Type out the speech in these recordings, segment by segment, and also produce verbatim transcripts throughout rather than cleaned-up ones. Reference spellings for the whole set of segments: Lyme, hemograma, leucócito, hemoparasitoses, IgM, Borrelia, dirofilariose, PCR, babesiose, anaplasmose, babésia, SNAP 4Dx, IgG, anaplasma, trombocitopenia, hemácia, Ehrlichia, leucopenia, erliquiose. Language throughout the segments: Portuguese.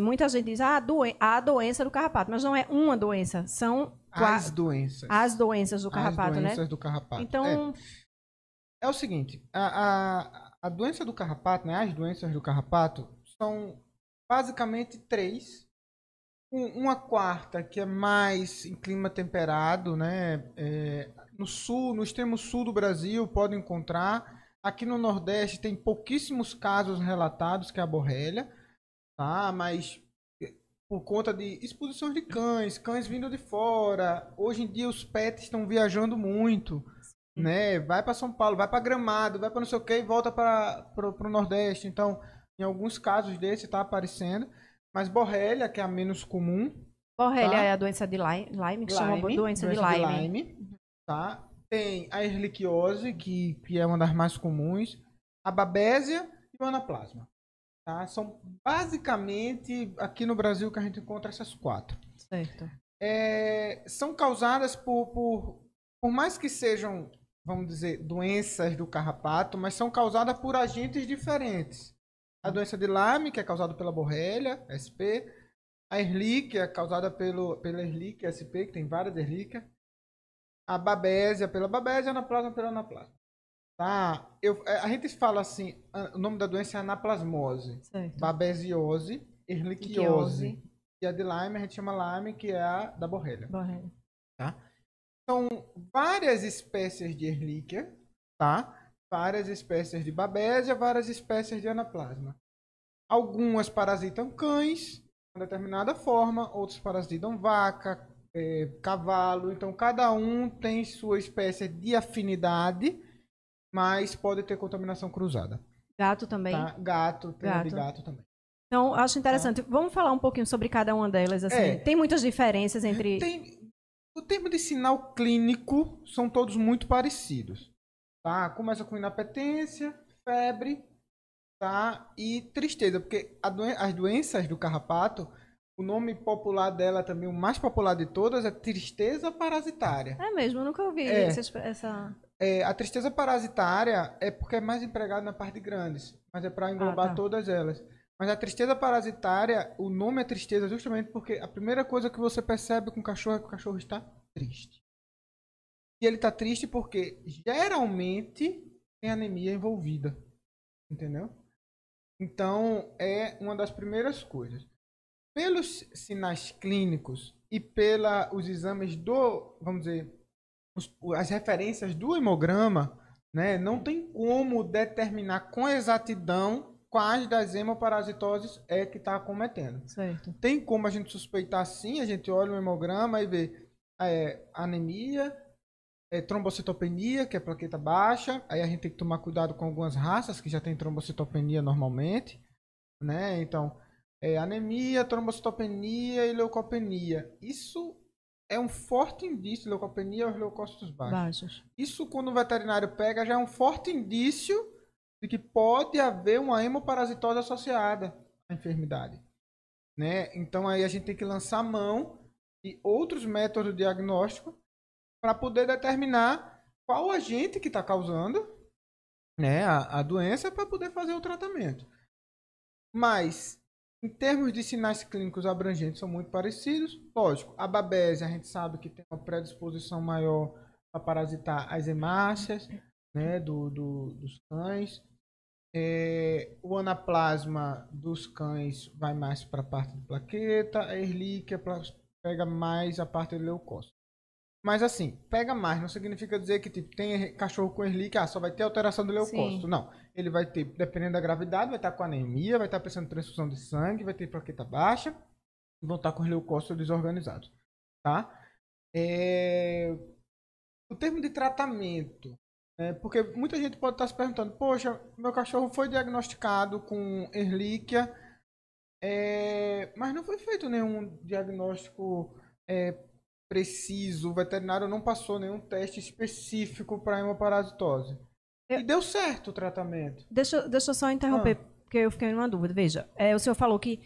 E muita gente diz, ah, doen a doença do carrapato. Mas não é uma doença, são... As doenças. As doenças do carrapato, né? As doenças do carrapato. Então... É, é o seguinte, a, a, a doença do carrapato, né? As doenças do carrapato são basicamente três. Um, uma quarta, que é mais em clima temperado, né? É, no sul, no extremo sul do Brasil, pode encontrar. Aqui no Nordeste tem pouquíssimos casos relatados, que é a borrelia, tá? Mas por conta de exposições de cães, cães vindo de fora. Hoje em dia os pets estão viajando muito, né? Vai para São Paulo, vai para Gramado, vai para não sei o que e volta para o Nordeste. Então, em alguns casos desse está aparecendo. Mas borrelia, que é a menos comum. Borrelia, tá? É a doença de Lyme, Lyme que Lyme, chama doença, doença de Lyme. De Lyme, tá? Tem a erliquiose, que, que é uma das mais comuns. A babésia e o anaplasma. Tá? São basicamente, aqui no Brasil, que a gente encontra essas quatro. Certo. É, são causadas por, por... Por mais que sejam, vamos dizer, doenças do carrapato, mas são causadas por agentes diferentes. A doença de Lyme, que é causada pela borrelia, S P. A Ehrlichia, causada pelo, pela Ehrlichia, S P, que tem várias Ehrlichia. A babésia, pela babésia, anaplasma, pela anaplasma. Tá? Eu, a gente fala assim, o nome da doença é anaplasmose. Certo. Babesiose, erliquiose. E a de Lyme, a gente chama Lyme, que é a da borrelia. Borrelia. Tá? São várias espécies de Ehrlichia, tá? Várias espécies de babésia, várias espécies de anaplasma. Algumas parasitam cães, de determinada forma, outros parasitam vaca, é, cavalo. Então, cada um tem sua espécie de afinidade, mas pode ter contaminação cruzada. Gato também? Tá? Gato, tem gato. De gato também. Então, acho interessante. Tá? Vamos falar um pouquinho sobre cada uma delas. Assim. É, tem muitas diferenças entre... Tem... O termo de sinal clínico são todos muito parecidos. Tá? Começa com inapetência, febre, tá? E tristeza, porque a doen as doenças do carrapato, o nome popular dela também, o mais popular de todas, é tristeza parasitária. É mesmo, eu nunca ouvi é, essa... essa... É, a tristeza parasitária é porque é mais empregada na parte de grandes, mas é para englobar ah, tá. todas elas. Mas a tristeza parasitária, o nome é tristeza justamente porque a primeira coisa que você percebe com o cachorro é que o cachorro está triste. E ele tá triste porque geralmente tem anemia envolvida, entendeu? Então, é uma das primeiras coisas. Pelos sinais clínicos e pela os exames do, vamos dizer, os, as referências do hemograma, né, não tem como determinar com exatidão quais das hemoparasitoses é que tá acometendo. Certo. Tem como a gente suspeitar sim, a gente olha o hemograma e vê é, anemia, É, trombocitopenia, que é plaqueta baixa. Aí a gente tem que tomar cuidado com algumas raças que já tem trombocitopenia normalmente, né? Então, é, anemia, trombocitopenia e leucopenia. Isso é um forte indício, leucopenia aos leucócitos baixos. baixos. Isso, quando o veterinário pega, já é um forte indício de que pode haver uma hemoparasitose associada à enfermidade, né? Então, aí a gente tem que lançar mão de outros métodos de diagnóstico para poder determinar qual agente que está causando, né, a, a doença, para poder fazer o tratamento. Mas, em termos de sinais clínicos abrangentes, são muito parecidos. Lógico, a babésia a gente sabe que tem uma predisposição maior para parasitar as hemácias, né, do, do, dos cães. É, o anaplasma dos cães vai mais para a parte de plaqueta. A Ehrlichia pega mais a parte de leucócito. Mas assim, pega mais, não significa dizer que tipo, tem cachorro com Ehrlichia, ah, só vai ter alteração do leucócito. Sim. Não, ele vai ter, dependendo da gravidade, vai estar com anemia, vai estar precisando de transfusão de sangue, vai ter plaqueta baixa, vão estar com os leucócitos desorganizados. Tá? É... O termo de tratamento, né? Porque muita gente pode estar se perguntando, poxa, meu cachorro foi diagnosticado com Ehrlichia, é... mas não foi feito nenhum diagnóstico é... preciso, o veterinário não passou nenhum teste específico para hemoparasitose. Eu... E deu certo o tratamento. Deixa, deixa eu só interromper, ah. porque eu fiquei numa dúvida. Veja, é, o senhor falou que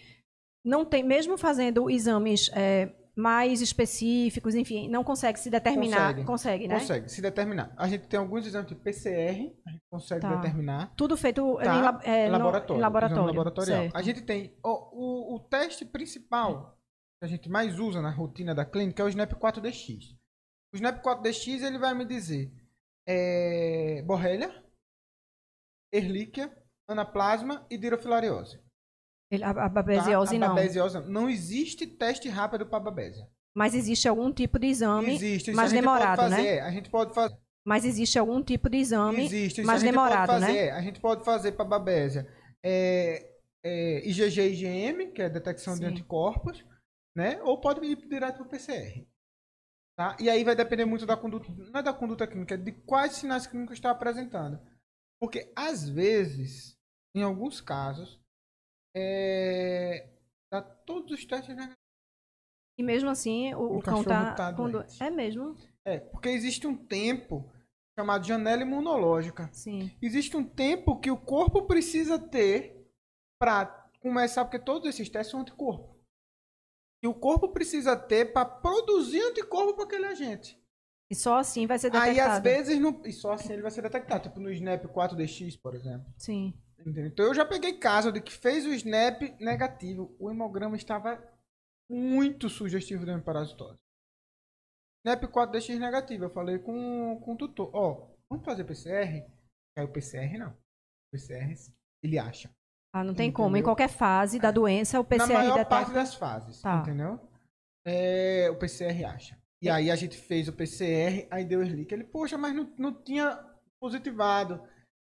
não tem, mesmo fazendo exames é, mais específicos, enfim, não consegue se determinar. Consegue, consegue né? Consegue se determinar. A gente tem alguns exames de P C R, a gente consegue tá. determinar. Tudo feito tá em, lab é, em laboratório. Em laboratório laboratorial. Certo. A gente tem... Oh, o, o teste principal que a gente mais usa na rotina da clínica é o SNAP quatro D X. O SNAP quatro D X ele vai me dizer é, Borrelia, Ehrlichia, anaplasma e dirofilariose. A babesiose não. A babesiose não. Não existe teste rápido para babésia. Mas existe algum tipo de exame existe, mais demorado, fazer, né? A gente pode fazer. Mas existe algum tipo de exame existe, mais a gente demorado, pode fazer, né? A gente pode fazer para babésia é, é, I G G e I G M, que é a detecção Sim. de anticorpos, né? Ou pode ir direto para o P C R. Tá? E aí vai depender muito da conduta, não é da conduta clínica, de quais sinais clínicos está apresentando. Porque, às vezes, em alguns casos, é... dá todos os testes negativos. E mesmo assim, o, o cão está... Tá quando... É mesmo? É, porque existe um tempo chamado janela imunológica. Sim. Existe um tempo que o corpo precisa ter para começar, porque todos esses testes são anticorpo. E o corpo precisa ter para produzir anticorpo para aquele agente. E só assim vai ser detectado. Aí, às vezes, não... e só assim ele vai ser detectado. Tipo no SNAP quatro D X, por exemplo. Sim. Então, eu já peguei caso de que fez o SNAP negativo. O hemograma estava muito sugestivo de hemoparasitose. SNAP quatro D X negativo. Eu falei com, com o tutor. Ó, oh, vamos fazer P C R? Aí o P C R não. O P C R ele acha. Ah, não tem entendeu? Como. Em qualquer fase da doença, o P C R detecta. Na maior detecta... parte das fases, tá. entendeu? É, o P C R acha. E aí a gente fez o P C R, aí deu o Ehrlichia. Ele, poxa, mas não, não tinha positivado.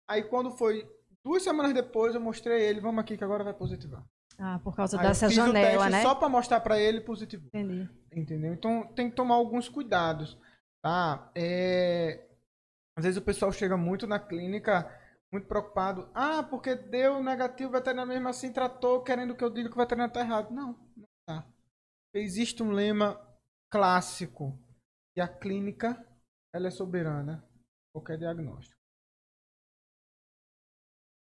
Aí quando foi... Duas semanas depois eu mostrei ele, vamos aqui que agora vai positivar. Ah, por causa aí dessa janela, né? Só para mostrar para ele positivo. Entendi. Entendeu? Então tem que tomar alguns cuidados, tá? É... Às vezes o pessoal chega muito na clínica, muito preocupado. Ah, porque deu negativo, o veterinário mesmo assim tratou, querendo que eu diga que o veterinário tá errado. Não, não tá. Existe um lema clássico, que a clínica ela é soberana, qualquer diagnóstico.